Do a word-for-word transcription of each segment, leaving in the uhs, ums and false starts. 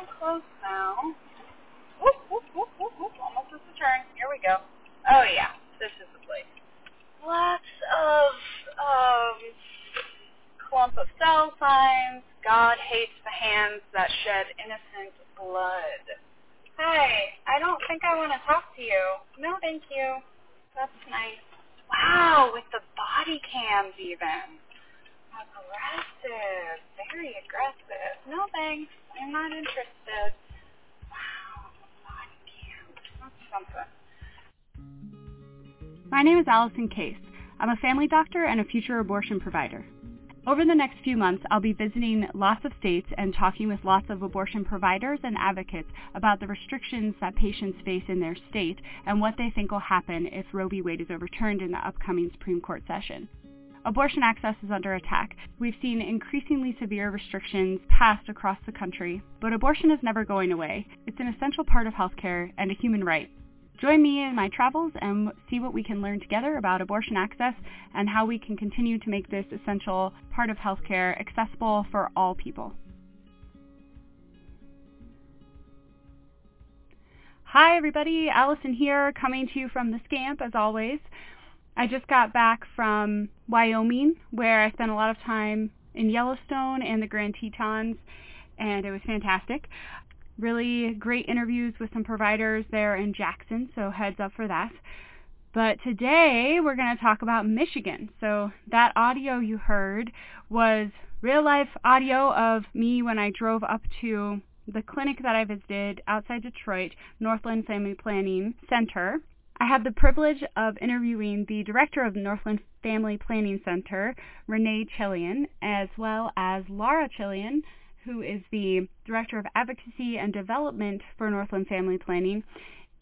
so close now. Whoop, whoop, whoop, whoop, whoop. Almost at the turn. Here we go. Oh, yeah. This is the place. Lots of um, clump of cell signs. God hates the hands that shed innocent blood. Hi. I don't think I want to talk to you. No, thank you. That's nice. Wow, with the body cams even. Aggressive. Very aggressive. No thanks. I'm not interested. Wow, body cams. That's something. My name is Allison Case. I'm a family doctor and a future abortion provider. Over the next few months, I'll be visiting lots of states and talking with lots of abortion providers and advocates about the restrictions that patients face in their state and what they think will happen if Roe v. Wade is overturned in the upcoming Supreme Court session. Abortion access is under attack. We've seen increasingly severe restrictions passed across the country, but abortion is never going away. It's an essential part of healthcare and a human right. Join me in my travels and see what we can learn together about abortion access and how we can continue to make this essential part of healthcare accessible for all people. Hi everybody, Allison here, coming to you from the Scamp as always. I just got back from Wyoming, where I spent a lot of time in Yellowstone and the Grand Tetons, and it was fantastic. Really great interviews with some providers there in Jackson, so heads up for that. But today we're going to talk about Michigan. So that audio you heard was real-life audio of me when I drove up to the clinic that I visited outside Detroit, Northland Family Planning Center. I had the privilege of interviewing the director of the Northland Family Planning Center, Renee Chillian, as well as Laura Chillian, who is the Director of Advocacy and Development for Northland Family Planning,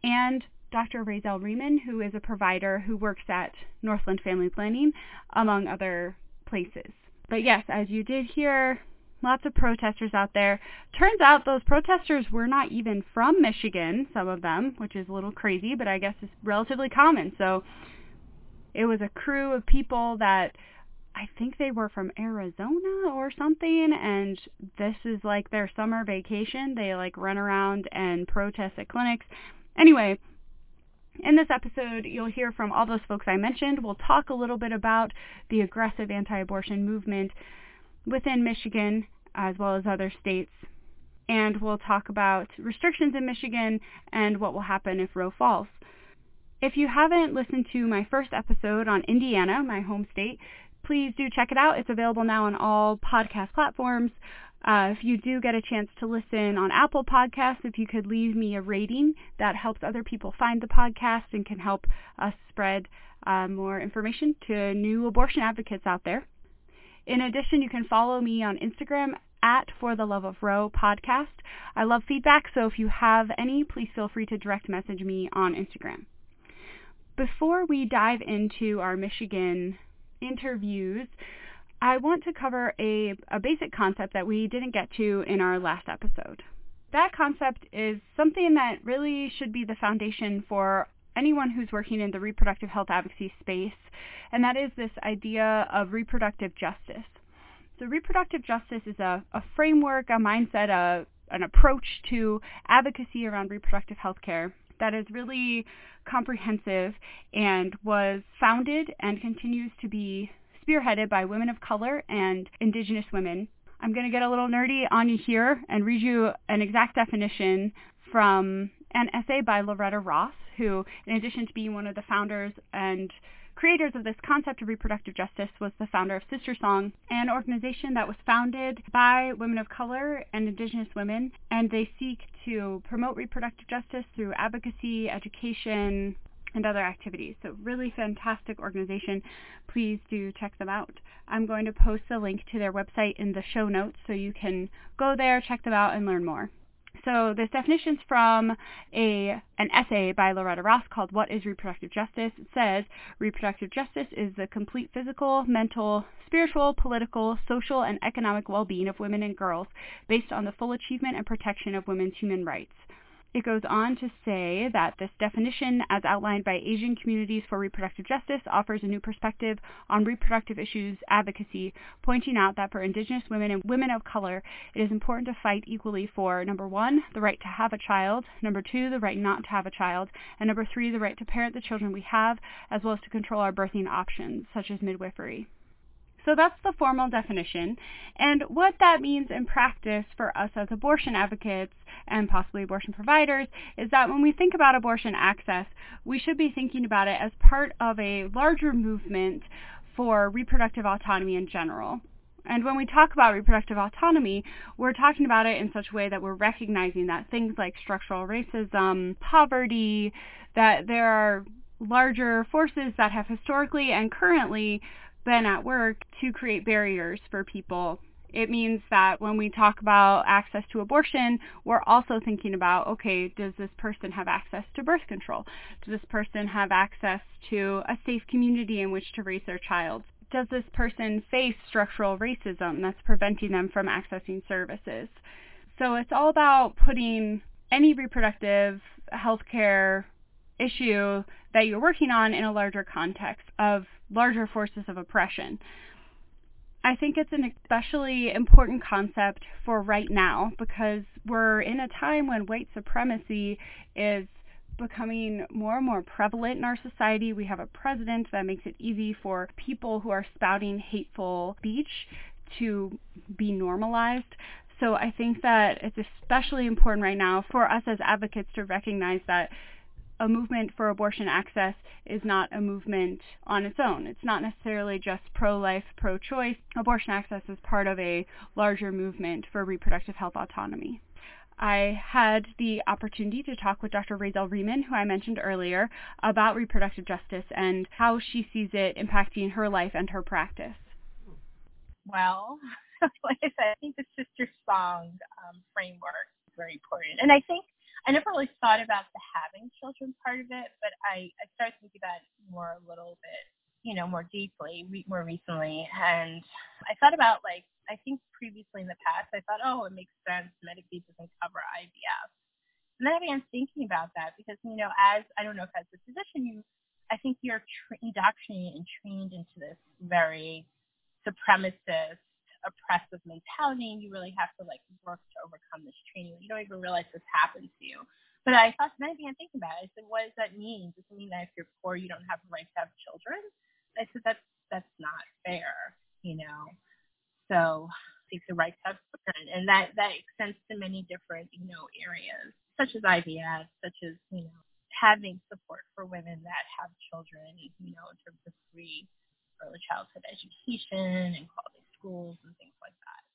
and Doctor Razelle Rehman, who is a provider who works at Northland Family Planning, among other places. But yes, as you did hear, lots of protesters out there. Turns out those protesters were not even from Michigan, some of them, which is a little crazy, but I guess it's relatively common. So it was a crew of people that I think they were from Arizona or something, and this is like their summer vacation. They like run around and protest at clinics. Anyway, in this episode, you'll hear from all those folks I mentioned. We'll talk a little bit about the aggressive anti-abortion movement within Michigan as well as other states, and we'll talk about restrictions in Michigan and what will happen if Roe falls. If you haven't listened to my first episode on Indiana, my home state, please do check it out. It's available now on all podcast platforms. Uh, if you do get a chance to listen on Apple Podcasts, if you could leave me a rating, that helps other people find the podcast and can help us spread uh, more information to new abortion advocates out there. In addition, you can follow me on Instagram at For the Love of Roe Podcast. I love feedback, so if you have any, please feel free to direct message me on Instagram. Before we dive into our Michigan interviews, I want to cover a, a basic concept that we didn't get to in our last episode. That concept is something that really should be the foundation for anyone who's working in the reproductive health advocacy space, and that is this idea of reproductive justice. So reproductive justice is a, a framework, a mindset, a, an approach to advocacy around reproductive health care that is really comprehensive and was founded and continues to be spearheaded by women of color and Indigenous women. I'm going to get a little nerdy on you here and read you an exact definition from an essay by Loretta Ross, who, in addition to being one of the founders and creators of this concept of reproductive justice, was the founder of SisterSong, an organization that was founded by women of color and Indigenous women, and they seek to promote reproductive justice through advocacy, education, and other activities. So really fantastic organization. Please do check them out. I'm going to post a link to their website in the show notes, so you can go there, check them out, and learn more. So this definition is from a, an essay by Loretta Ross called What is Reproductive Justice? It says, reproductive justice is the complete physical, mental, spiritual, political, social, and economic well-being of women and girls based on the full achievement and protection of women's human rights. It goes on to say that this definition, as outlined by Asian Communities for Reproductive Justice, offers a new perspective on reproductive issues advocacy, pointing out that for Indigenous women and women of color, it is important to fight equally for, number one, the right to have a child, number two, the right not to have a child, and number three, the right to parent the children we have, as well as to control our birthing options, such as midwifery. So that's the formal definition, and what that means in practice for us as abortion advocates and possibly abortion providers is that when we think about abortion access, we should be thinking about it as part of a larger movement for reproductive autonomy in general. And when we talk about reproductive autonomy, we're talking about it in such a way that we're recognizing that things like structural racism, poverty, that there are larger forces that have historically and currently been at work to create barriers for people. It means that when we talk about access to abortion, we're also thinking about, okay, does this person have access to birth control? Does this person have access to a safe community in which to raise their child? Does this person face structural racism that's preventing them from accessing services? So it's all about putting any reproductive healthcare issue that you're working on in a larger context of larger forces of oppression. I think it's an especially important concept for right now because we're in a time when white supremacy is becoming more and more prevalent in our society. We have a president that makes it easy for people who are spouting hateful speech to be normalized. So I think that it's especially important right now for us as advocates to recognize that a movement for abortion access is not a movement on its own. It's not necessarily just pro-life, pro-choice. Abortion access is part of a larger movement for reproductive health autonomy. I had the opportunity to talk with Doctor Razelle Rehman, who I mentioned earlier, about reproductive justice and how she sees it impacting her life and her practice. Well, like I said, I think the SisterSong um, framework is very important. And I think I never really thought about the having children part of it, but I, I started thinking about it more a little bit, you know, more deeply, re- more recently. And I thought about, like, I think previously in the past, I thought, oh, it makes sense. Medicaid doesn't cover I V F. And then I began thinking about that because, you know, as, I don't know if as a physician, you, I think you're tra- indoctrinated and trained into this very supremacist, oppressive mentality, and you really have to like work to overcome this training. You don't even realize this happens to you. But I thought, then I began thinking about it. I said, what does that mean? Does it mean that if you're poor, you don't have the right to have children? And I said, that's that's not fair, you know. So I think the right to have children, and that that extends to many different, you know, areas such as I V F, such as, you know, having support for women that have children, you know, in terms of free early childhood education and quality schools and things like that.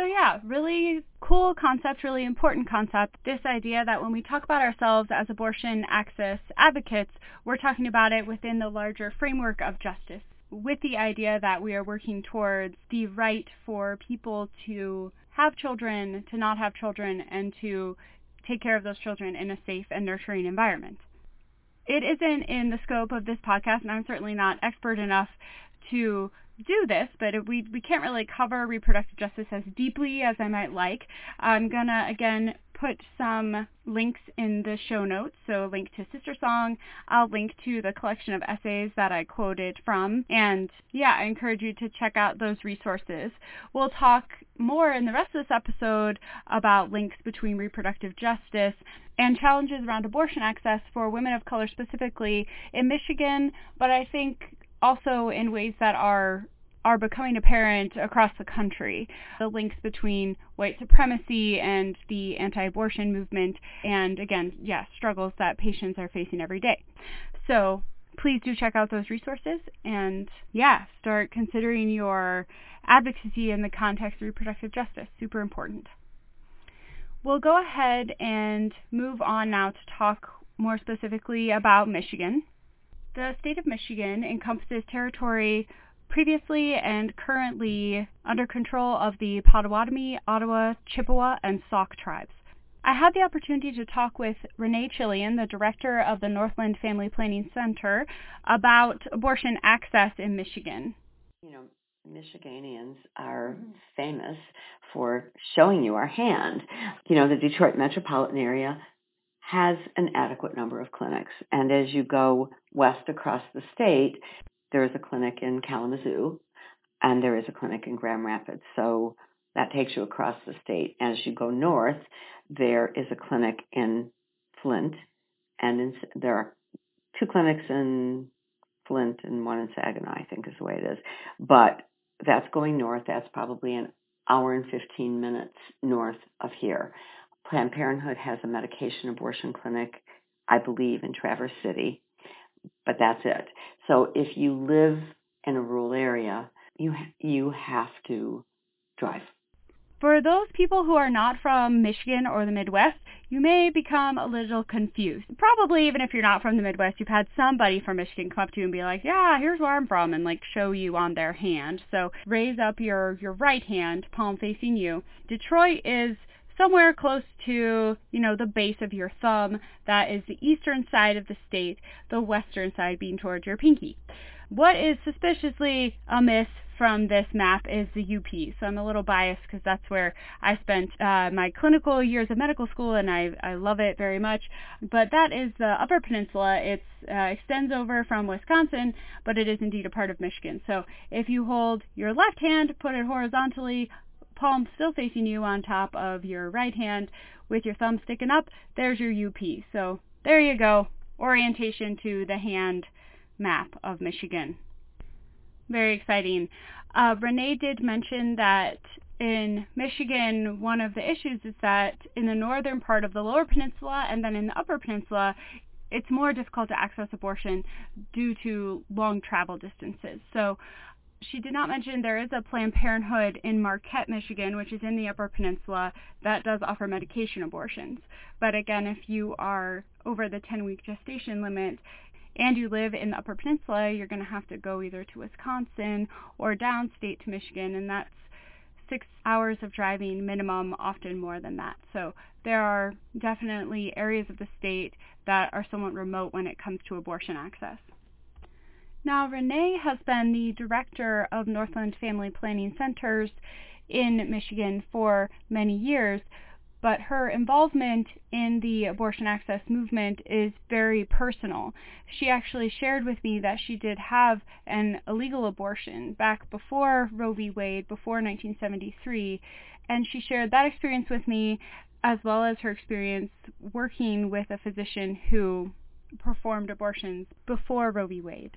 So yeah, really cool concept, really important concept, this idea that when we talk about ourselves as abortion access advocates, we're talking about it within the larger framework of justice, with the idea that we are working towards the right for people to have children, to not have children, and to take care of those children in a safe and nurturing environment. It isn't in the scope of this podcast, and I'm certainly not expert enough to do this, but we we can't really cover reproductive justice as deeply as I might like. I'm going to, again, put some links in the show notes, so a link to SisterSong, I'll link to the collection of essays that I quoted from, and yeah, I encourage you to check out those resources. We'll talk more in the rest of this episode about links between reproductive justice and challenges around abortion access for women of color specifically in Michigan, but I think also in ways that are are becoming apparent across the country. The links between white supremacy and the anti-abortion movement and, again, yeah, struggles that patients are facing every day. So please do check out those resources and, yeah, start considering your advocacy in the context of reproductive justice. Super important. We'll go ahead and move on now to talk more specifically about Michigan. The state of Michigan encompasses territory previously and currently under control of the Potawatomi, Ottawa, Chippewa, and Sauk tribes. I had the opportunity to talk with Renee Chillian, the director of the Northland Family Planning Center, about abortion access in Michigan. You know, Michiganians are famous for showing you our hand. You know, the Detroit metropolitan area has an adequate number of clinics. And as you go west across the state, there is a clinic in Kalamazoo, and there is a clinic in Grand Rapids. So that takes you across the state. As you go north, there is a clinic in Flint, and in, there are two clinics in Flint and one in Saginaw, I think is the way it is. But that's going north. That's probably an hour and fifteen minutes north of here. Planned Parenthood has a medication abortion clinic, I believe, in Traverse City, but that's it. So if you live in a rural area, you you have to drive. For those people who are not from Michigan or the Midwest, you may become a little confused. Probably even if you're not from the Midwest, you've had somebody from Michigan come up to you and be like, yeah, here's where I'm from, and like show you on their hand. So raise up your, your right hand, palm facing you. Detroit is somewhere close to, you know, the base of your thumb. That is the eastern side of the state, the western side being towards your pinky. What is suspiciously amiss from this map is the U P. So I'm a little biased because that's where I spent uh, my clinical years of medical school, and I, I love it very much. But that is the Upper Peninsula. It uh, extends over from Wisconsin, but it is indeed a part of Michigan. So if you hold your left hand, put it horizontally, palm still facing you on top of your right hand with your thumb sticking up, there's your U P. So there you go, orientation to the hand map of Michigan. Very exciting. Uh, Renee did mention that in Michigan, one of the issues is that in the northern part of the Lower Peninsula and then in the Upper Peninsula, it's more difficult to access abortion due to long travel distances. So she did not mention there is a Planned Parenthood in Marquette, Michigan, which is in the Upper Peninsula, that does offer medication abortions. But again, if you are over the ten-week gestation limit, and you live in the Upper Peninsula, you're going to have to go either to Wisconsin or downstate to Michigan, and that's six hours of driving minimum, often more than that. So there are definitely areas of the state that are somewhat remote when it comes to abortion access. Now, Renee has been the director of Northland Family Planning Centers in Michigan for many years, but her involvement in the abortion access movement is very personal. She actually shared with me that she did have an illegal abortion back before Roe v. Wade, before nineteen seventy-three, and she shared that experience with me as well as her experience working with a physician who performed abortions before Roe v. Wade.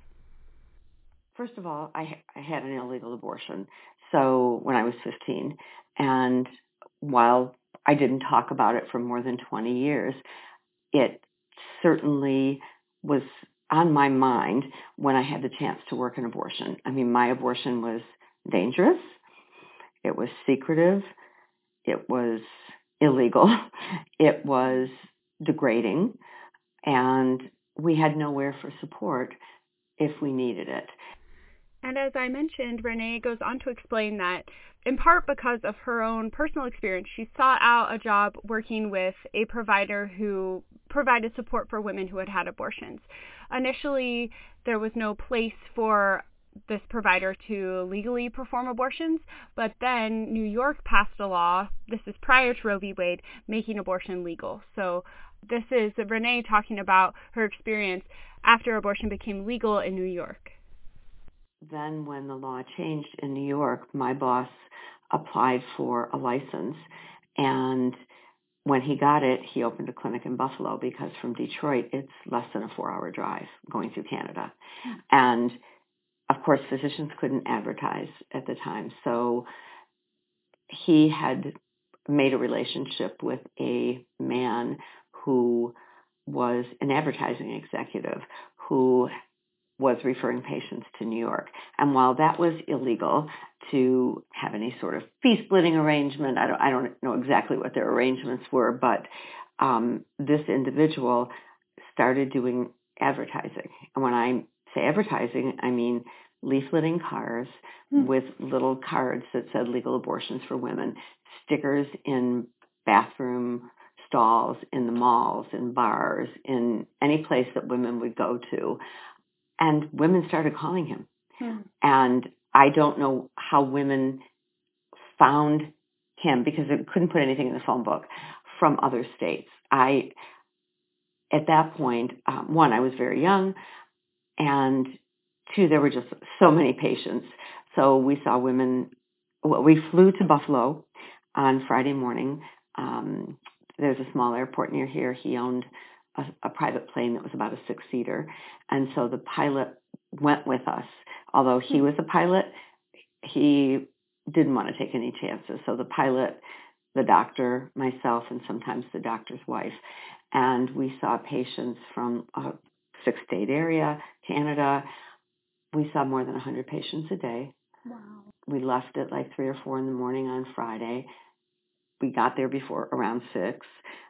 First of all, I, I had an illegal abortion, so when I was fifteen, and while I didn't talk about it for more than twenty years, it certainly was on my mind when I had the chance to work in abortion. I mean, my abortion was dangerous. It was secretive. It was illegal. It was degrading. And we had nowhere for support if we needed it. And as I mentioned, Renee goes on to explain that in part because of her own personal experience, she sought out a job working with a provider who provided support for women who had had abortions. Initially, there was no place for this provider to legally perform abortions, but then New York passed a law, this is prior to Roe v. Wade, making abortion legal. So this is Renee talking about her experience after abortion became legal in New York. Then when the law changed in New York, my boss applied for a license, and when he got it, he opened a clinic in Buffalo because from Detroit, it's less than a four-hour drive going through Canada. And, of course, physicians couldn't advertise at the time, so he had made a relationship with a man who was an advertising executive who was referring patients to New York. And while that was illegal to have any sort of fee-splitting arrangement, I don't, I don't know exactly what their arrangements were, but um, this individual started doing advertising. And when I say advertising, I mean leafleting cars hmm. with little cards that said legal abortions for women, stickers in bathroom stalls, in the malls, in bars, in any place that women would go to. And women started calling him. Hmm. And I don't know how women found him, because it couldn't put anything in the phone book, from other states. I, at that point, um, one, I was very young, and two, there were just so many patients. So we saw women, well, we flew to Buffalo on Friday morning. Um, there's a small airport near here. He owned a, a private plane that was about a six-seater. And so the pilot went with us. Although he was a pilot, he didn't want to take any chances. So the pilot, the doctor, myself, and sometimes the doctor's wife. And we saw patients from a six-state area, Canada. We saw more than one hundred patients a day. Wow. We left at like three or four in the morning on Friday. We got there before around six,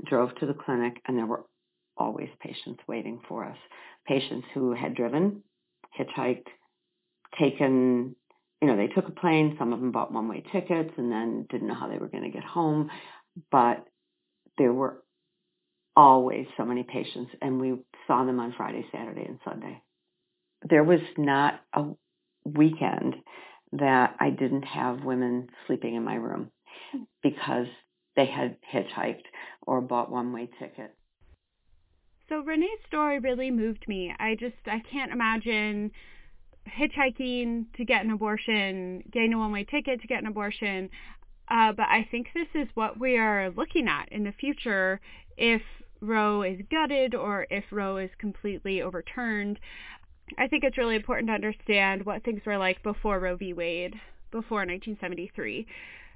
drove to the clinic, and there were always patients waiting for us. Patients who had driven, hitchhiked, taken, you know, they took a plane. Some of them bought one-way tickets and then didn't know how they were going to get home. But there were always so many patients, and we saw them on Friday, Saturday, and Sunday. There was not a weekend that I didn't have women sleeping in my room because they had hitchhiked or bought one-way tickets. So Renee's story really moved me. I just, I can't imagine hitchhiking to get an abortion, getting a one-way ticket to get an abortion. Uh, but I think this is what we are looking at in the future if Roe is gutted or if Roe is completely overturned. I think it's really important to understand what things were like before Roe v. Wade, before nineteen seventy-three.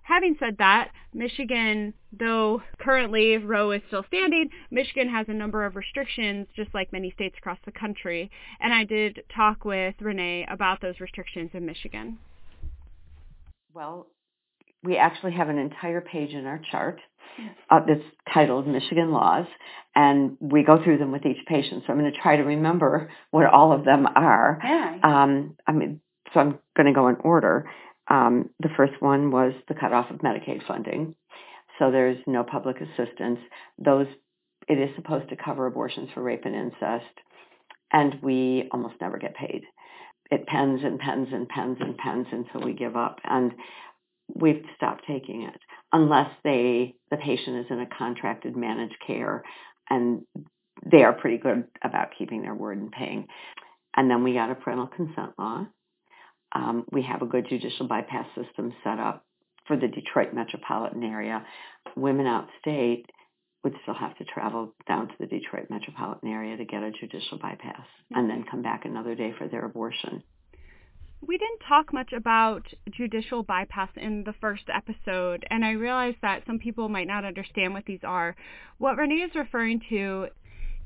Having said that, Michigan, though currently Roe is still standing, Michigan has a number of restrictions, just like many states across the country. And I did talk with Renee about those restrictions in Michigan. Well, we actually have an entire page in our chart uh, that's titled Michigan Laws, and we go through them with each patient. So I'm going to try to remember what all of them are. Yeah. Um, I mean, so I'm going to go in order. Um, the first one was the cutoff of Medicaid funding. So there's no public assistance. Those, it is supposed to cover abortions for rape and incest, and we almost never get paid. It pens and pens and pens and pens until we give up, and we've stopped taking it unless they the patient is in a contracted managed care, and they are pretty good about keeping their word and paying. And then we got a parental consent law. Um, we have a good judicial bypass system set up for the Detroit metropolitan area. Women outstate would still have to travel down to the Detroit metropolitan area to get a judicial bypass and then come back another day for their abortion. We didn't talk much about judicial bypass in the first episode, and I realize that some people might not understand what these are. What Renee is referring to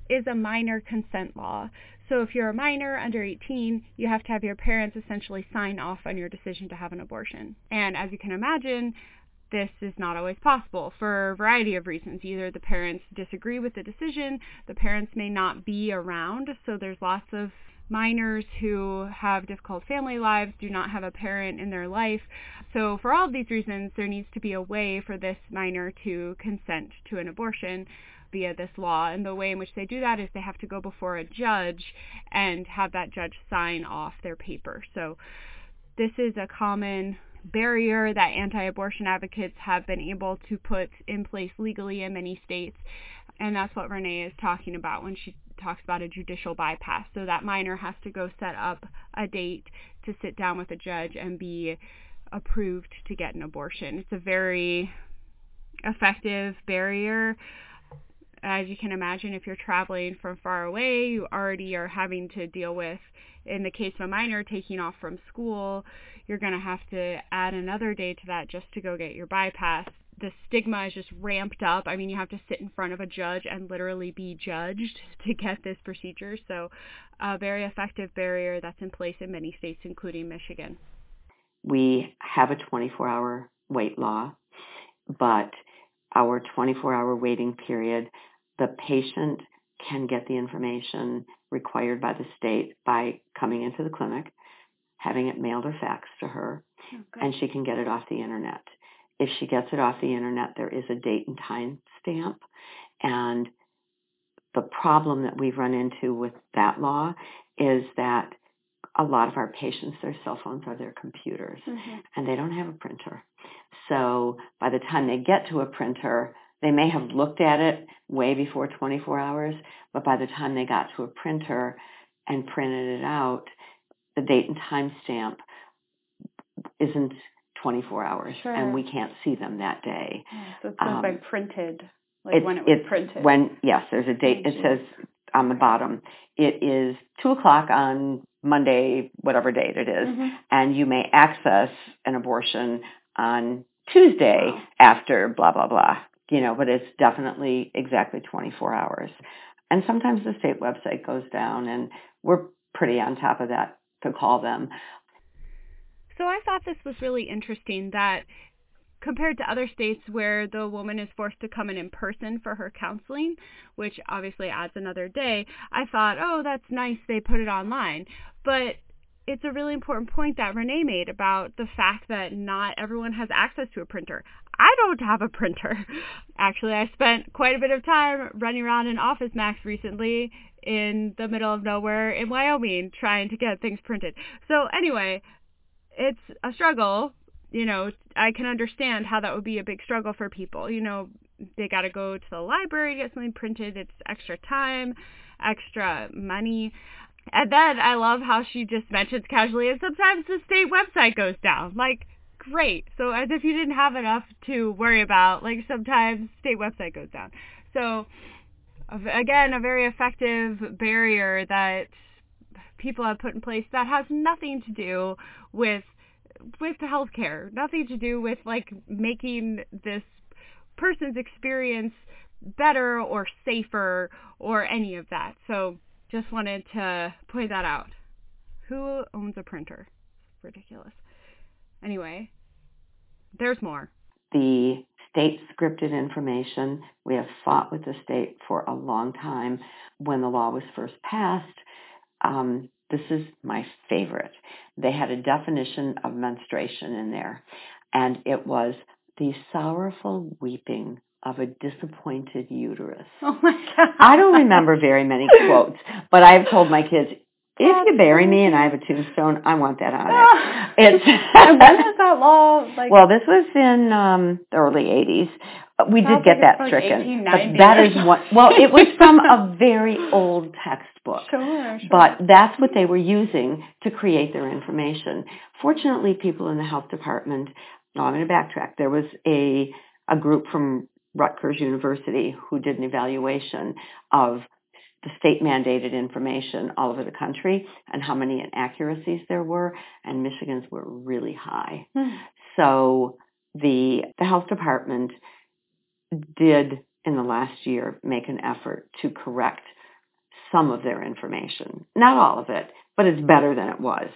is a minor consent law. So if you're a minor under eighteen, you have to have your parents essentially sign off on your decision to have an abortion. And as you can imagine, this is not always possible for a variety of reasons. Either the parents disagree with the decision, the parents may not be around, so there's lots of minors who have difficult family lives, do not have a parent in their life. So for all of these reasons, there needs to be a way for this minor to consent to an abortion via this law. And the way in which they do that is they have to go before a judge and have that judge sign off their paper. So this is a common barrier that anti-abortion advocates have been able to put in place legally in many states. And that's what Renee is talking about when she talks about a judicial bypass. So that minor has to go set up a date to sit down with a judge and be approved to get an abortion. It's a very effective barrier. As you can imagine, if you're traveling from far away, you already are having to deal with, in the case of a minor, taking off from school. You're going to have to add another day to that just to go get your bypass. The stigma is just ramped up. I mean, you have to sit in front of a judge and literally be judged to get this procedure. So a very effective barrier that's in place in many states, including Michigan. We have a twenty-four hour wait law, but our twenty-four hour waiting period, the patient can get the information required by the state by coming into the clinic, having it mailed or faxed to her, okay, and she can get it off the internet. If she gets it off the internet, there is a date and time stamp. And the problem that we've run into with that law is that a lot of our patients, their cell phones are their computers, mm-hmm. and they don't have a printer. So by the time they get to a printer, they may have looked at it way before twenty-four hours, but by the time they got to a printer and printed it out, the date and time stamp isn't twenty-four hours, sure. and we can't see them that day. Yeah, so it's um, like printed, like it, when it was printed. When, yes, there's a date. It says on the bottom, it is two o'clock on Monday, whatever date it is, mm-hmm. and you may access an abortion on Tuesday wow. after blah, blah, blah. You know, but it's definitely exactly twenty-four hours. And sometimes the state website goes down, and we're pretty on top of that to call them. So I thought this was really interesting that compared to other states where the woman is forced to come in in person for her counseling, which obviously adds another day, I thought, oh, that's nice, they put it online. But it's a really important point that Renee made about the fact that not everyone has access to a printer. I don't have a printer. Actually, I spent quite a bit of time running around in Office Max recently in the middle of nowhere in Wyoming trying to get things printed. So anyway, it's a struggle. You know, I can understand how that would be a big struggle for people. You know, they got to go to the library, get something printed. It's extra time, extra money. And then I love how she just mentions casually, and sometimes the state website goes down. Like, great. So as if you didn't have enough to worry about, like sometimes state website goes down. So again, a very effective barrier that people have put in place that has nothing to do with with healthcare, nothing to do with like making this person's experience better or safer or any of that. So just wanted to point that out. Who owns a printer? It's ridiculous. Anyway, there's more. The state scripted information, we have fought with the state for a long time. When the law was first passed, um, this is my favorite. They had a definition of menstruation in there, and it was the sorrowful weeping of a disappointed uterus. Oh, my God. I don't remember very many quotes, but I've told my kids, if you bury me and I have a tombstone, I want that on it. It's when was that law? Like, well, this was in um, the early eighties. We did get that like stricken. But that is one. Well, it was from a very old textbook. Sure, sure. But that's what they were using to create their information. Fortunately, people in the health department. No, I'm going to backtrack. There was a a group from Rutgers University who did an evaluation of the state-mandated information all over the country and how many inaccuracies there were, and Michigan's were really high. Mm. So the the health department did, in the last year, make an effort to correct some of their information. Not all of it, but it's better than it was.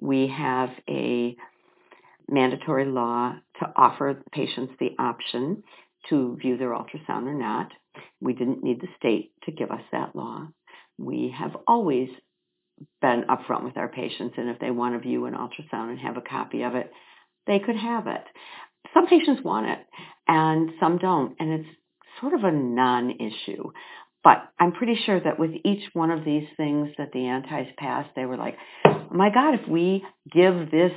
We have a mandatory law to offer patients the option to view their ultrasound or not. We didn't need the state to give us that law. We have always been upfront with our patients, and if they want to view an ultrasound and have a copy of it, they could have it. Some patients want it, and some don't, and it's sort of a non-issue. But I'm pretty sure that with each one of these things that the antis passed, they were like, oh my God, if we give this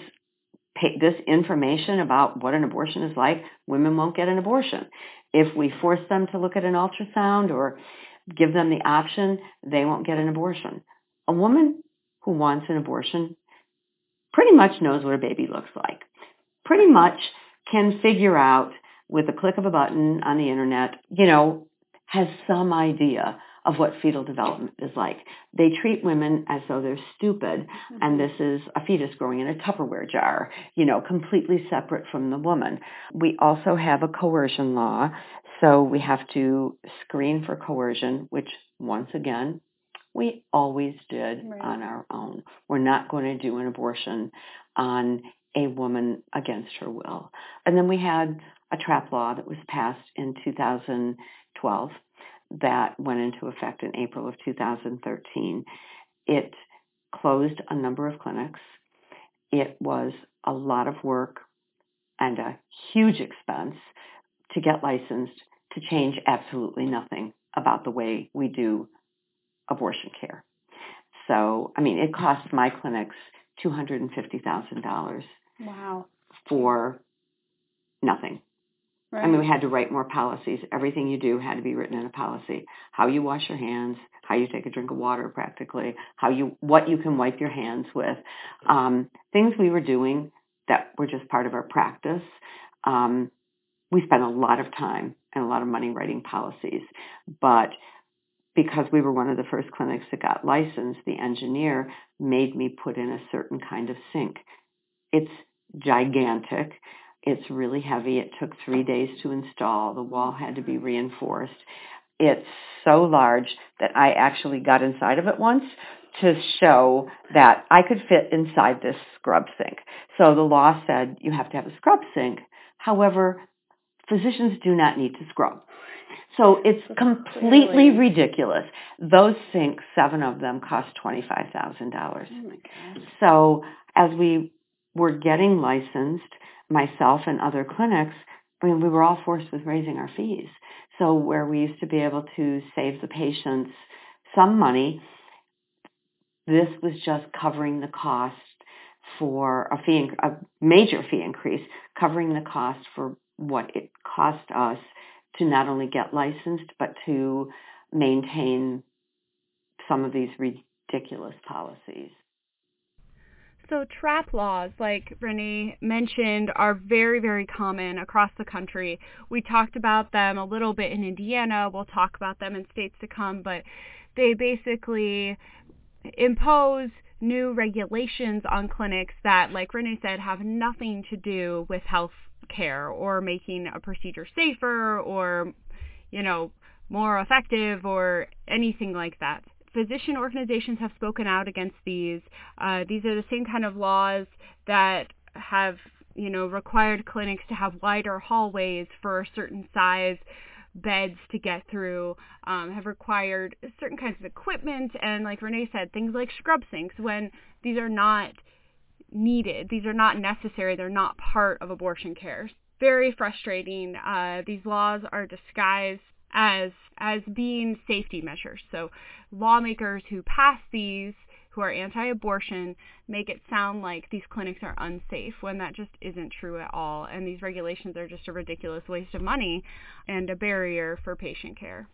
this information about what an abortion is like, women won't get an abortion. If we force them to look at an ultrasound or give them the option, they won't get an abortion. A woman who wants an abortion pretty much knows what a baby looks like, pretty much can figure out with a click of a button on the internet, you know, has some idea of what fetal development is like. They treat women as though they're stupid, mm-hmm. and this is a fetus growing in a Tupperware jar, you know, completely separate from the woman. We also have a coercion law, so we have to screen for coercion, which, once again, we always did right. on our own. We're not going to do an abortion on a woman against her will. And then we had a trap law that was passed in two thousand twelve. That went into effect in April of two thousand thirteen. It closed a number of clinics. It was a lot of work and a huge expense to get licensed to change absolutely nothing about the way we do abortion care. So, I mean, it costs my clinics two hundred fifty thousand dollars. Wow. For nothing. Right. I mean, we had to write more policies. Everything you do had to be written in a policy. How you wash your hands, how you take a drink of water practically, how you what you can wipe your hands with. Um, things we were doing that were just part of our practice. Um, we spent a lot of time and a lot of money writing policies. But because we were one of the first clinics that got licensed, the engineer made me put in a certain kind of sink. It's gigantic. It's really heavy. It took three days to install. The wall had to be reinforced. It's so large that I actually got inside of it once to show that I could fit inside this scrub sink. So the law said you have to have a scrub sink. However, physicians do not need to scrub. So it's completely ridiculous. Those sinks, seven of them, cost twenty-five thousand dollars. Oh my God. So as we were getting licensed, myself and other clinics, I mean, we were all forced with raising our fees. So where we used to be able to save the patients some money, this was just covering the cost for a fee, a major fee increase, covering the cost for what it cost us to not only get licensed, but to maintain some of these ridiculous policies. So trap laws, like Renee mentioned, are very, very common across the country. We talked about them a little bit in Indiana. We'll talk about them in states to come, but they basically impose new regulations on clinics that, like Renee said, have nothing to do with health care or making a procedure safer or, you know, more effective or anything like that. Physician organizations have spoken out against these. Uh, these are the same kind of laws that have, you know, required clinics to have wider hallways for certain size beds to get through, um, have required certain kinds of equipment, and like Renee said, things like scrub sinks when these are not needed. These are not necessary. They're not part of abortion care. Very frustrating. Uh, these laws are disguised as as being safety measures. So lawmakers who pass these, who are anti-abortion, make it sound like these clinics are unsafe when that just isn't true at all. And these regulations are just a ridiculous waste of money and a barrier for patient care.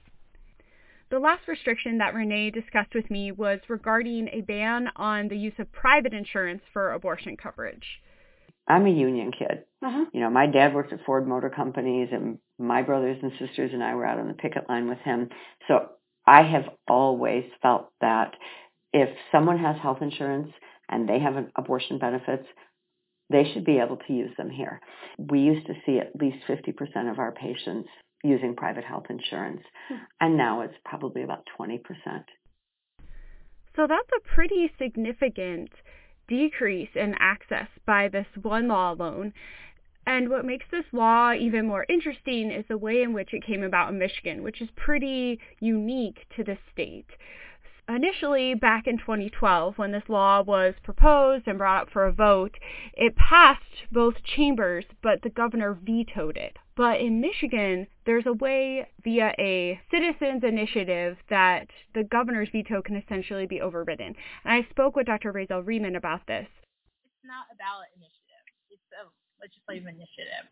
The last restriction that Renee discussed with me was regarding a ban on the use of private insurance for abortion coverage. I'm a union kid. Uh-huh. You know, my dad worked at Ford Motor Companies, and my brothers and sisters and I were out on the picket line with him. So I have always felt that if someone has health insurance and they have an abortion benefits, they should be able to use them here. We used to see at least fifty percent of our patients using private health insurance, mm-hmm. and now it's probably about twenty percent. So that's a pretty significant decrease in access by this one law alone. And what makes this law even more interesting is the way in which it came about in Michigan, which is pretty unique to the state. Initially, back in twenty twelve, when this law was proposed and brought up for a vote, it passed both chambers, but the governor vetoed it. But in Michigan, there's a way via a citizens initiative that the governor's veto can essentially be overridden. And I spoke with Doctor Razelle Rehman about this. It's not a ballot initiative. It's a legislative initiative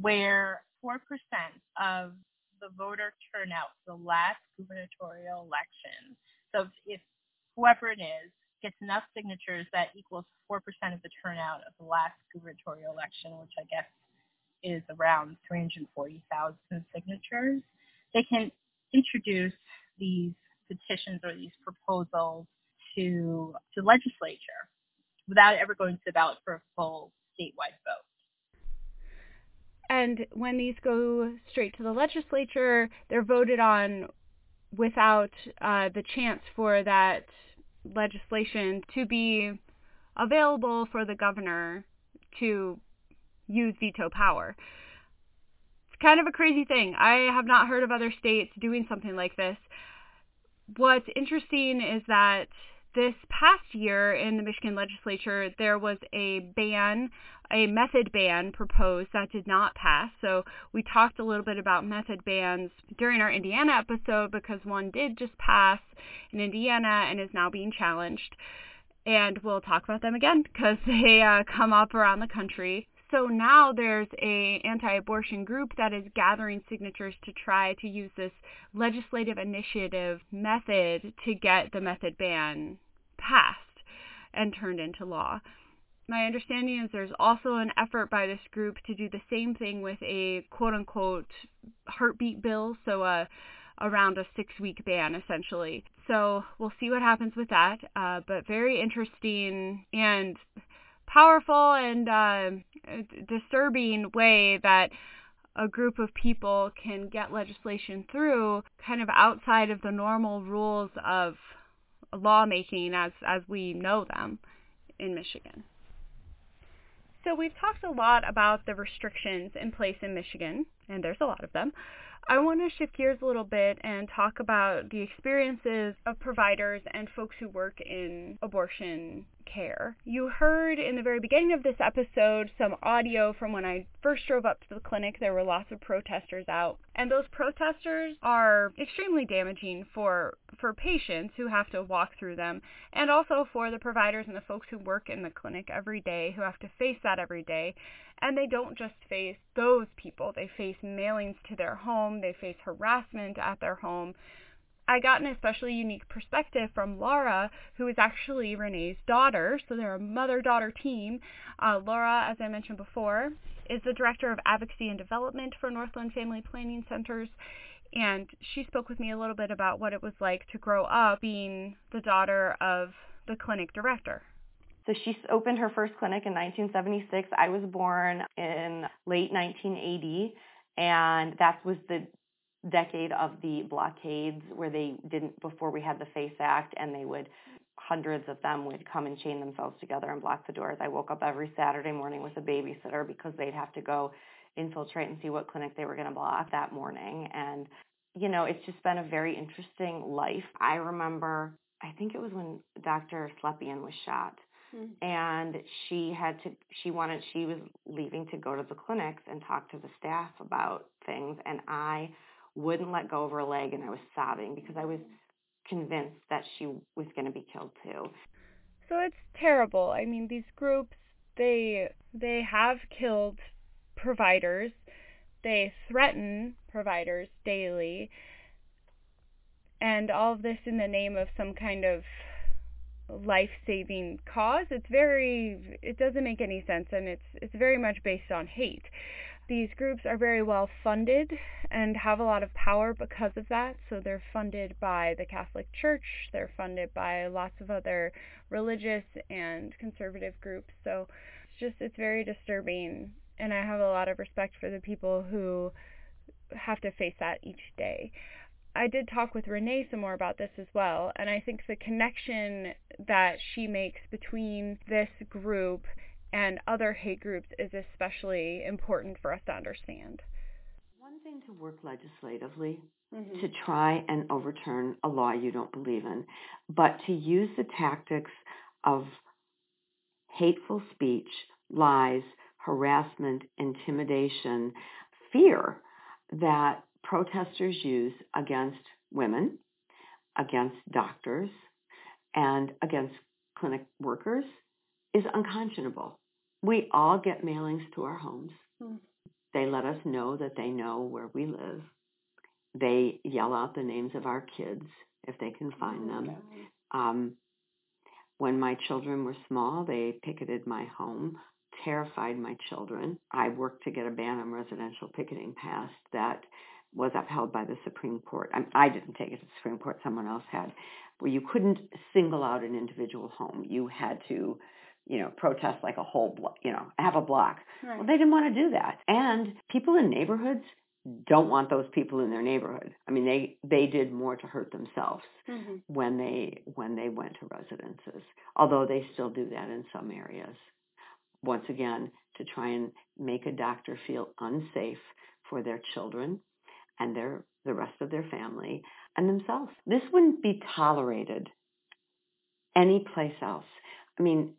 where four percent of the voter turnout for the last gubernatorial election, so if whoever it is gets enough signatures, that equals four percent of the turnout of the last gubernatorial election, which I guess is around three hundred forty thousand signatures, they can introduce these petitions or these proposals to the legislature without ever going to the ballot for a full statewide vote. And when these go straight to the legislature, they're voted on without uh, the chance for that legislation to be available for the governor to use veto power. It's kind of a crazy thing. I have not heard of other states doing something like this. What's interesting is that this past year in the Michigan legislature, there was a ban, a method ban proposed that did not pass. So we talked a little bit about method bans during our Indiana episode because one did just pass in Indiana and is now being challenged. And we'll talk about them again because they uh, come up around the country. So now there's a anti-abortion group that is gathering signatures to try to use this legislative initiative method to get the method ban passed and turned into law. My understanding is there's also an effort by this group to do the same thing with a quote-unquote heartbeat bill, so a around a six-week ban, essentially. So we'll see what happens with that, uh, but very interesting and powerful and uh, disturbing way that a group of people can get legislation through kind of outside of the normal rules of lawmaking as, as we know them in Michigan. So we've talked a lot about the restrictions in place in Michigan, and there's a lot of them. I want to shift gears a little bit and talk about the experiences of providers and folks who work in abortion care. You heard in the very beginning of this episode some audio from when I first drove up to the clinic. There were lots of protesters out, and those protesters are extremely damaging for for patients who have to walk through them, and also for the providers and the folks who work in the clinic every day, who have to face that every day. And they don't just face those people. They face mailings to their home. They face harassment at their home. I got an especially unique perspective from Laura, who is actually Renee's daughter, so they're a mother-daughter team. Uh, Laura, as I mentioned before, is the Director of Advocacy and Development for Northland Family Planning Centers, and she spoke with me a little bit about what it was like to grow up being the daughter of the clinic director. So she opened her first clinic in nineteen seventy-six. I was born in late nineteen eighty, and that was the decade of the blockades where they didn't, before we had the FACE Act, and they would, hundreds of them would come and chain themselves together and block the doors. I woke up every Saturday morning with a babysitter because they'd have to go infiltrate and see what clinic they were going to block that morning. And, you know, it's just been a very interesting life. I remember, I think it was when Doctor Slepian was shot. And she had to, she wanted, she was leaving to go to the clinics and talk to the staff about things. And I wouldn't let go of her leg, and I was sobbing because I was convinced that she was going to be killed too. So it's terrible. I mean, these groups, they, they have killed providers. They threaten providers daily. And all of this in the name of some kind of life-saving cause. It's very, it doesn't make any sense, and it's it's very much based on hate. These groups are very well funded and have a lot of power because of that. So they're funded by the Catholic Church. They're funded by lots of other religious and conservative groups. So it's just, it's very disturbing, and I have a lot of respect for the people who have to face that each day. I did talk with Renee some more about this as well, and I think the connection that she makes between this group and other hate groups is especially important for us to understand. One thing to work legislatively, mm-hmm. to try and overturn a law you don't believe in, but to use the tactics of hateful speech, lies, harassment, intimidation, fear that protesters use against women, against doctors, and against clinic workers is unconscionable. We all get mailings to our homes. Mm. They let us know that they know where we live. They yell out the names of our kids if they can find them. Um, when my children were small, they picketed my home, terrified my children. I worked to get a ban on residential picketing passed that was upheld by the Supreme Court. I, I didn't take it to the Supreme Court. Someone else had. Where you couldn't single out an individual home. You had to, you know, protest like a whole block, you know, have a block. Right. Well, they didn't want to do that. And people in neighborhoods don't want those people in their neighborhood. I mean, they, they did more to hurt themselves mm-hmm. when they when they went to residences, although they still do that in some areas. Once again, to try and make a doctor feel unsafe for their children and their, the rest of their family, and themselves. This wouldn't be tolerated any place else. I mean,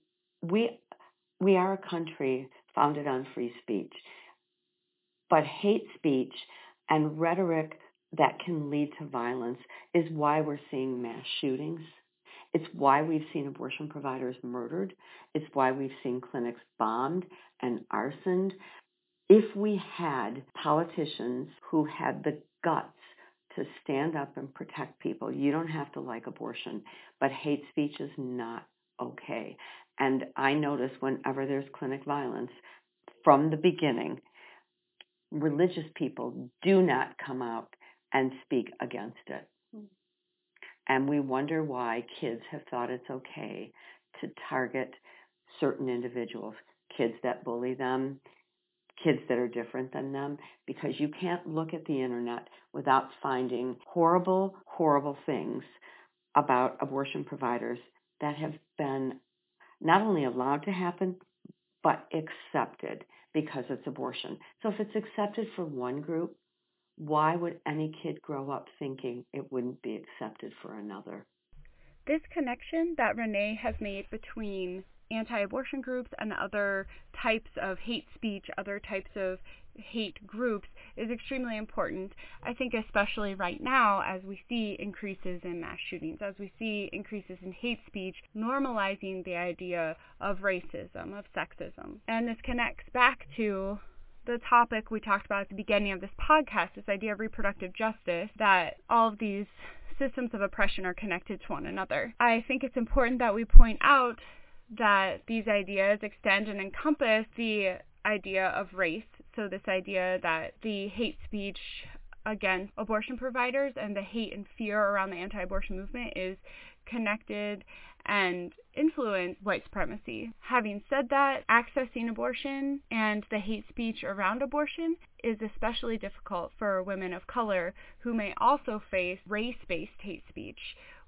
we we are a country founded on free speech, but hate speech and rhetoric that can lead to violence is why we're seeing mass shootings. It's why we've seen abortion providers murdered. It's why we've seen clinics bombed and arsoned. If we had politicians who had the guts to stand up and protect people, you don't have to like abortion, but hate speech is not okay. And I notice whenever there's clinic violence, from the beginning, religious people do not come out and speak against it. And we wonder why kids have thought it's okay to target certain individuals, kids that bully them, kids that are different than them, because you can't look at the internet without finding horrible, horrible things about abortion providers that have been not only allowed to happen, but accepted because it's abortion. So if it's accepted for one group, why would any kid grow up thinking it wouldn't be accepted for another? This connection that Renee has made between anti-abortion groups and other types of hate speech, other types of hate groups, is extremely important. I think especially right now, as we see increases in mass shootings, as we see increases in hate speech, normalizing the idea of racism, of sexism. And this connects back to the topic we talked about at the beginning of this podcast, this idea of reproductive justice, that all of these systems of oppression are connected to one another. I think it's important that we point out that these ideas extend and encompass the idea of race. So this idea that the hate speech against abortion providers and the hate and fear around the anti-abortion movement is connected and influence white supremacy. Having said that, accessing abortion and the hate speech around abortion is especially difficult for women of color who may also face race-based hate speech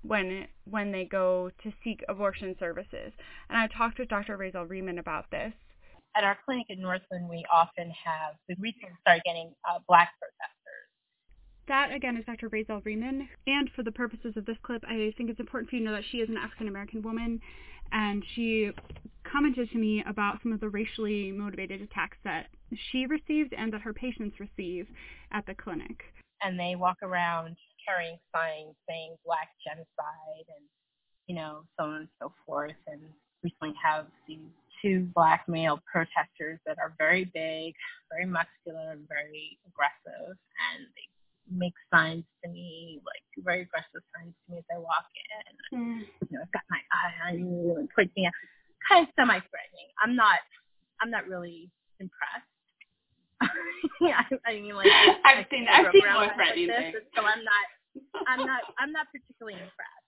when when they go to seek abortion services. And I talked with Doctor Razelle Rehman about this. At our clinic in Northland, we often have, we recently started getting uh, black protesters. That, again, is Doctor Razelle Rehman, and for the purposes of this clip, I think it's important for you to know that she is an African-American woman, and she commented to me about some of the racially motivated attacks that she received and that her patients receive at the clinic. And they walk around carrying signs saying black genocide and, you know, so on and so forth, and recently have these two black male protesters that are very big, very muscular, and very aggressive, and they make signs to me, like very aggressive signs to me as I walk in. Mm. You know, I've got my eye on you and pointing me out. Kind of semi-threatening. I'm not, I'm not really impressed. Yeah, I mean, like I've I seen, I've seen more threatening like things. So I'm not, I'm not, I'm not particularly impressed.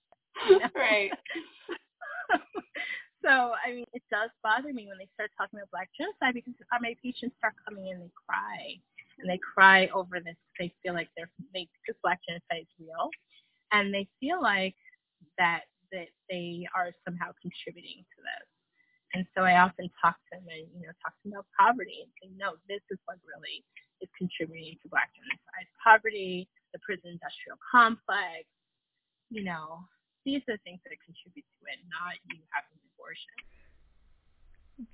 You know? Right. So I mean, it does bother me when they start talking about black genocide, because my patients start coming in, they cry. And they cry over this. They feel like they're, they, because black genocide is real, and they feel like that that they are somehow contributing to this. And so I often talk to them and you know talk to them about poverty and say, no, this is what really is contributing to black genocide: poverty, the prison industrial complex. You know, these are the things that contribute to it, not you having an abortion.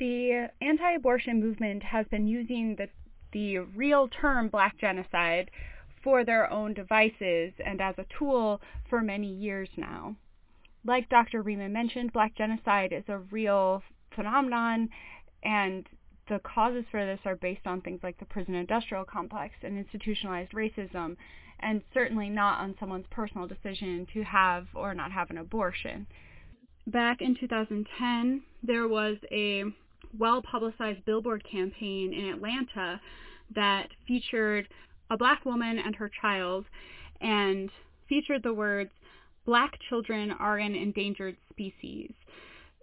The anti-abortion movement has been using the the real term black genocide for their own devices and as a tool for many years now. Like Doctor Rehman mentioned, black genocide is a real phenomenon, and the causes for this are based on things like the prison industrial complex and institutionalized racism, and certainly not on someone's personal decision to have or not have an abortion. Back in two thousand ten, there was a well-publicized billboard campaign in Atlanta that featured a black woman and her child, and featured the words, "Black children are an endangered species."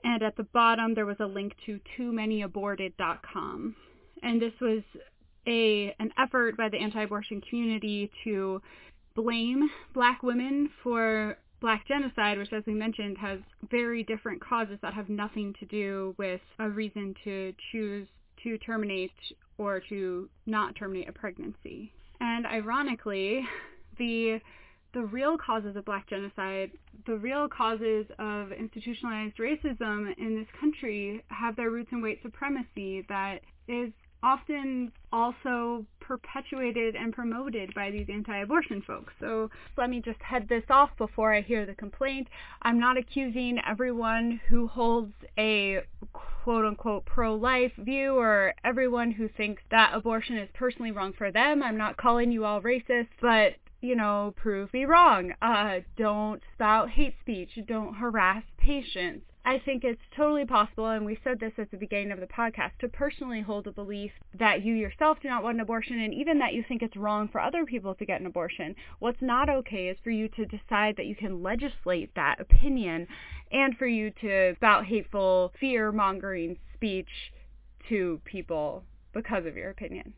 And at the bottom, there was a link to too many aborted dot com. And this was a an effort by the anti-abortion community to blame black women for black genocide, which, as we mentioned, has very different causes that have nothing to do with a reason to choose to terminate or to not terminate a pregnancy. And ironically, the the real causes of Black genocide, the real causes of institutionalized racism in this country have their roots in white supremacy that is often also perpetuated and promoted by these anti-abortion folks. So let me just head this off before I hear the complaint. I'm not accusing everyone who holds a quote-unquote pro-life view or everyone who thinks that abortion is personally wrong for them. I'm not calling you all racist, but, you know, prove me wrong. Uh, don't spout hate speech. Don't harass patients. I think it's totally possible, and we said this at the beginning of the podcast, to personally hold a belief that you yourself do not want an abortion, and even that you think it's wrong for other people to get an abortion. What's not okay is for you to decide that you can legislate that opinion and for you to spout hateful, fear-mongering speech to people because of your opinion.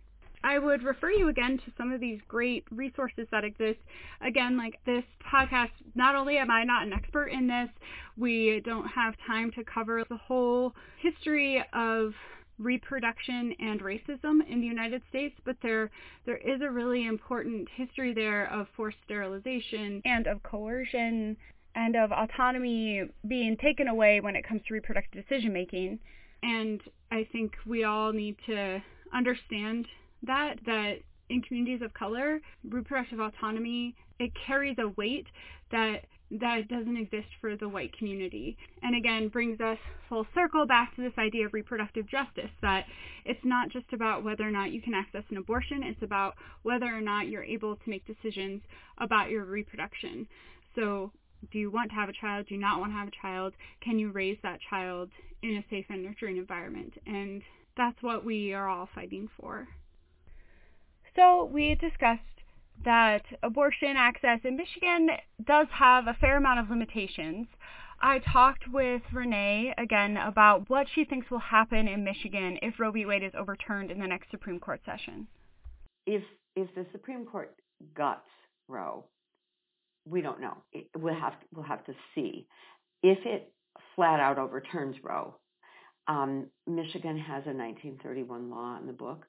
I would refer you again to some of these great resources that exist. Again, like this podcast, not only am I not an expert in this, we don't have time to cover the whole history of reproduction and racism in the United States, but there there is a really important history there of forced sterilization and of coercion and of autonomy being taken away when it comes to reproductive decision-making. And I think we all need to understand that, that in communities of color, reproductive autonomy, it carries a weight that that doesn't exist for the white community. And again, brings us full circle back to this idea of reproductive justice, that it's not just about whether or not you can access an abortion, it's about whether or not you're able to make decisions about your reproduction. So do you want to have a child? Do you not want to have a child? Can you raise that child in a safe and nurturing environment? And that's what we are all fighting for. So we discussed that abortion access in Michigan does have a fair amount of limitations. I talked with Renee again about what she thinks will happen in Michigan if Roe v. Wade is overturned in the next Supreme Court session. If if the Supreme Court guts Roe, we don't know. It, we'll have to, we'll have to see. If it flat out overturns Roe, um, Michigan has a nineteen thirty-one law in the book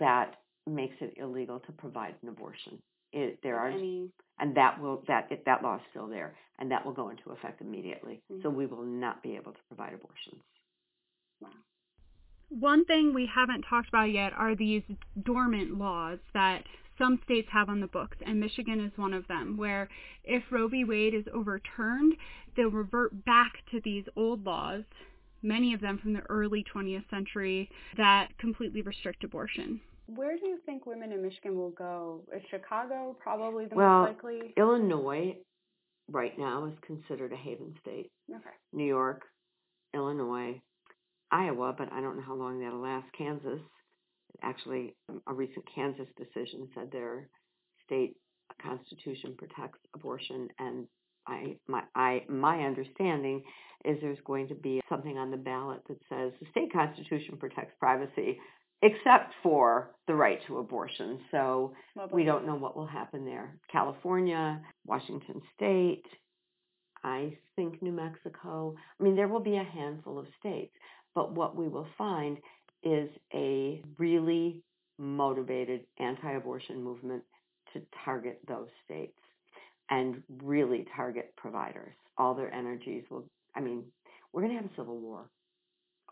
that makes it illegal to provide an abortion. It, there are, Any... and that will that it, that law is still there, and that will go into effect immediately. Mm-hmm. So we will not be able to provide abortions. Wow. One thing we haven't talked about yet are these dormant laws that some states have on the books, and Michigan is one of them, where if Roe v. Wade is overturned, they'll revert back to these old laws, many of them from the early twentieth century, that completely restrict abortion. Where do you think women in Michigan will go? Is Chicago probably the well, most likely? Illinois right now is considered a haven state. Okay. New York, Illinois, Iowa, but I don't know how long that'll last. Kansas, actually, a recent Kansas decision said their state constitution protects abortion, and I my I my understanding is there's going to be something on the ballot that says the state constitution protects privacy, except for the right to abortion. So we don't know what will happen there. California, Washington State, I think New Mexico. I mean, there will be a handful of states. But what we will find is a really motivated anti-abortion movement to target those states and really target providers. All their energies will, I mean, we're going to have a civil war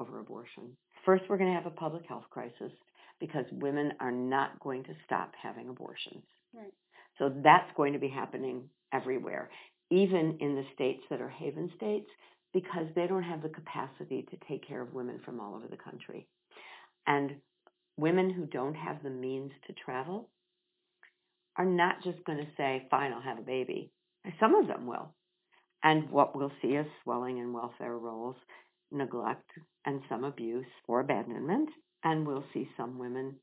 over abortion. First, we're going to have a public health crisis because women are not going to stop having abortions. Right. So that's going to be happening everywhere, even in the states that are haven states, because they don't have the capacity to take care of women from all over the country. And women who don't have the means to travel are not just going to say, fine, I'll have a baby. Some of them will. And what we'll see is swelling in welfare rolls, neglect, and some abuse or abandonment, and we'll see some women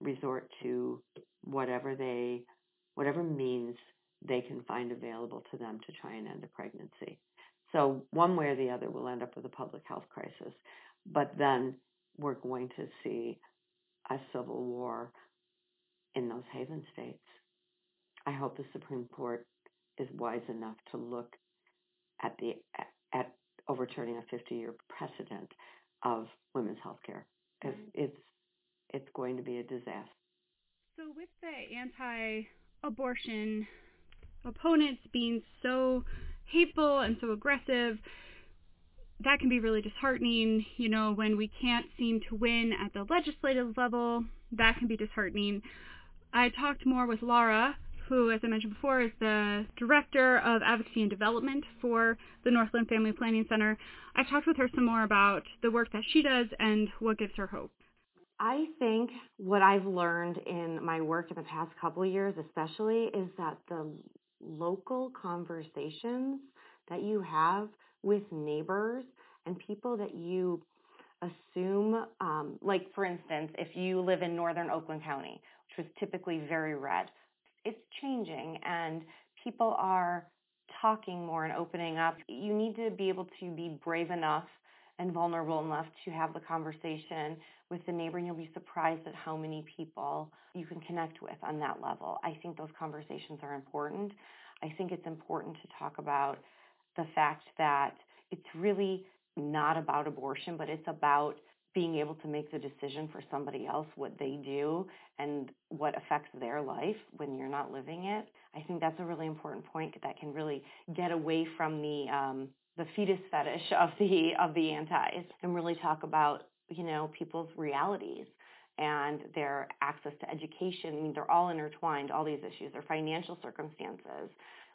resort to whatever they, whatever means they can find available to them to try and end a pregnancy. So one way or the other, we'll end up with a public health crisis, but then we're going to see a civil war in those haven states. I hope the Supreme Court is wise enough to look at the at, at overturning a fifty-year precedent of women's health care. It's, it's, it's going to be a disaster. So with the anti-abortion opponents being so hateful and so aggressive, that can be really disheartening. You know, when we can't seem to win at the legislative level, that can be disheartening. I talked more with Laura, who, as I mentioned before, is the Director of Advocacy and Development for the Northland Family Planning Center. I talked with her some more about the work that she does and what gives her hope. I think what I've learned in my work in the past couple of years especially is that the local conversations that you have with neighbors and people that you assume, um, like for instance, if you live in northern Oakland County, which was typically very red, it's changing and people are talking more and opening up. You need to be able to be brave enough and vulnerable enough to have the conversation with the neighbor, and you'll be surprised at how many people you can connect with on that level. I think those conversations are important. I think it's important to talk about the fact that it's really not about abortion, but it's about being able to make the decision for somebody else what they do and what affects their life when you're not living it. I think that's a really important point that can really get away from the um, the fetus fetish of the of the antis and really talk about, you know, people's realities and their access to education. I mean, they're all intertwined, all these issues, their financial circumstances.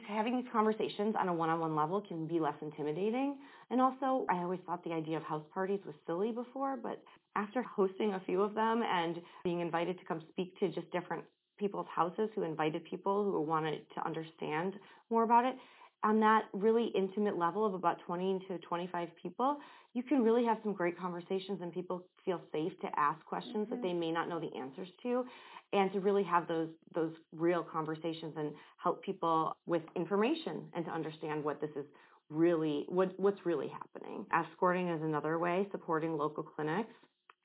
Having these conversations on a one-on-one level can be less intimidating. And also, I always thought the idea of house parties was silly before, but after hosting a few of them and being invited to come speak to just different people's houses who invited people who wanted to understand more about it, on that really intimate level of about twenty to twenty-five people, you can really have some great conversations and people feel safe to ask questions mm-hmm. that they may not know the answers to, and to really have those those real conversations and help people with information and to understand what this is really, what what's really happening. Escorting is another way, supporting local clinics.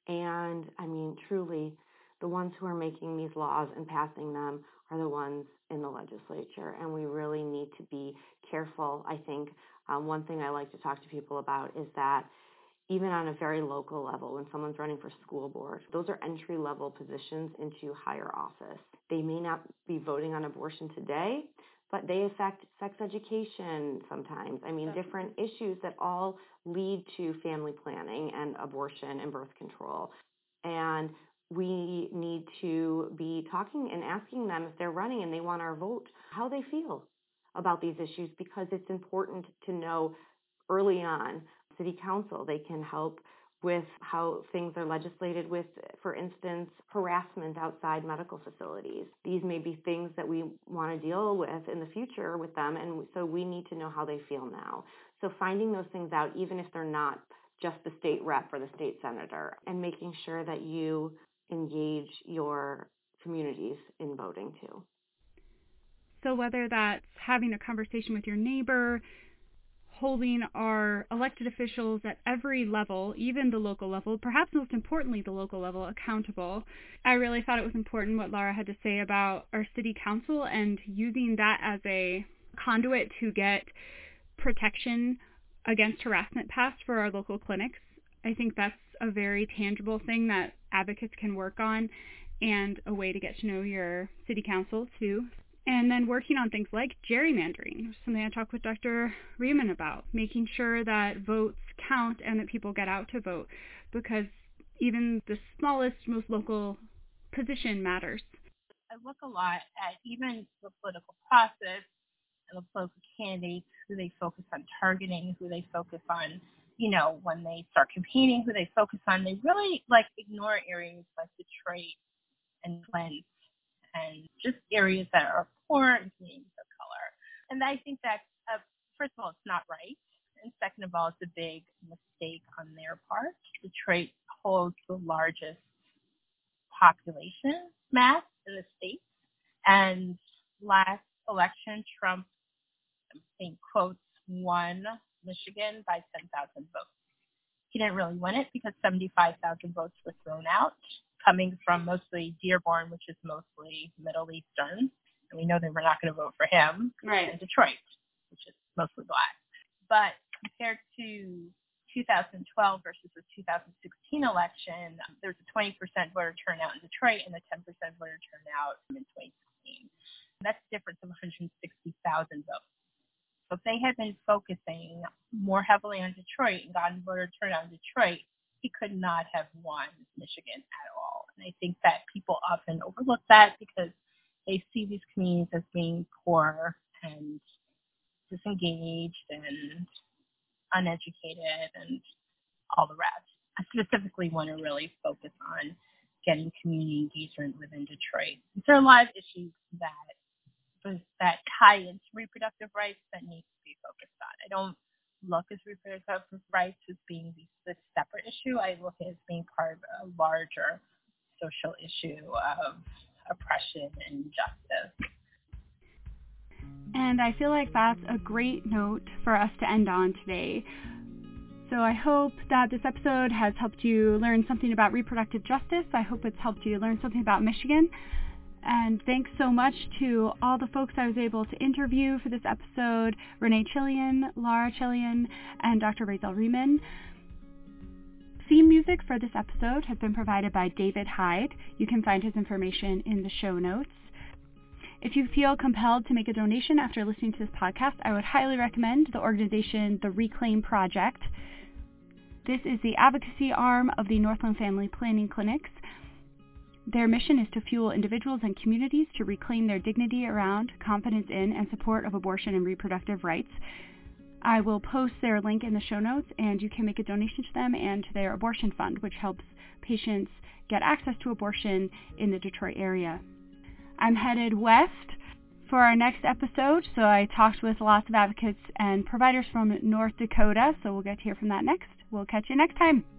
And I mean, truly, the ones who are making these laws and passing them are the ones in the legislature, and we really need to be careful. I think um, one thing I like to talk to people about is that even on a very local level, when someone's running for school board, those are entry-level positions into higher office. They may not be voting on abortion today, but they affect sex education sometimes. I mean, Definitely. different issues that all lead to family planning and abortion and birth control. And we need to be talking and asking them, if they're running and they want our vote, how they feel about these issues, because it's important to know early on. City council, they can help with how things are legislated with, for instance, harassment outside medical facilities. These may be things that we want to deal with in the future with them, and so we need to know how they feel now. So finding those things out, even if they're not just the state rep or the state senator, and making sure that you engage your communities in voting too. So whether that's having a conversation with your neighbor, holding our elected officials at every level, even the local level, perhaps most importantly the local level, accountable. I really thought it was important what Laura had to say about our city council and using that as a conduit to get protection against harassment passed for our local clinics. I think that's a very tangible thing that advocates can work on, and a way to get to know your city council too. And then working on things like gerrymandering, something I talked with Doctor Rehman about, making sure that votes count and that people get out to vote, because even the smallest, most local position matters. I look a lot at even the political process and the political candidates, who they focus on targeting, who they focus on, you know, when they start competing, who they focus on. They really, like, ignore areas like Detroit and Flint, and just areas that are poor and communities of color. And I think that's, a, first of all, it's not right. And second of all, it's a big mistake on their part. Detroit holds the largest population mass in the state. And last election, Trump, I'm saying quotes, won Michigan by ten thousand votes. He didn't really win it because seventy-five thousand votes were thrown out, coming from mostly Dearborn, which is mostly Middle Eastern, and we know they were not going to vote for him, right. And Detroit, which is mostly black. But compared to two thousand twelve versus the two thousand sixteen election, there's a twenty percent voter turnout in Detroit and a ten percent voter turnout in twenty sixteen. That's different from one hundred sixty thousand votes. So if they had been focusing more heavily on Detroit and gotten voter turnout in Detroit, he could not have won Michigan at all. And I think that people often overlook that because they see these communities as being poor and disengaged and uneducated and all the rest. I specifically want to really focus on getting community engagement within Detroit. There are a lot of issues that that tie into reproductive rights that need to be focused on. I don't look at reproductive rights as being this separate issue. I look at it as being part of a larger social issue of oppression and justice. And I feel like that's a great note for us to end on today. So I hope that this episode has helped you learn something about reproductive justice. I hope it's helped you learn something about Michigan. And thanks so much to all the folks I was able to interview for this episode, Renee Chillian, Laura Chillian, and Doctor Razelle Rehman. Theme music for this episode has been provided by David Hyde. You can find his information in the show notes. If you feel compelled to make a donation after listening to this podcast, I would highly recommend the organization The Reclaim Project. This is the advocacy arm of the Northland Family Planning Clinics. Their mission is to fuel individuals and communities to reclaim their dignity around, confidence in, and support of abortion and reproductive rights. I will post their link in the show notes, and you can make a donation to them and to their abortion fund, which helps patients get access to abortion in the Detroit area. I'm headed west for our next episode, so I talked with lots of advocates and providers from North Dakota, so we'll get to hear from that next. We'll catch you next time.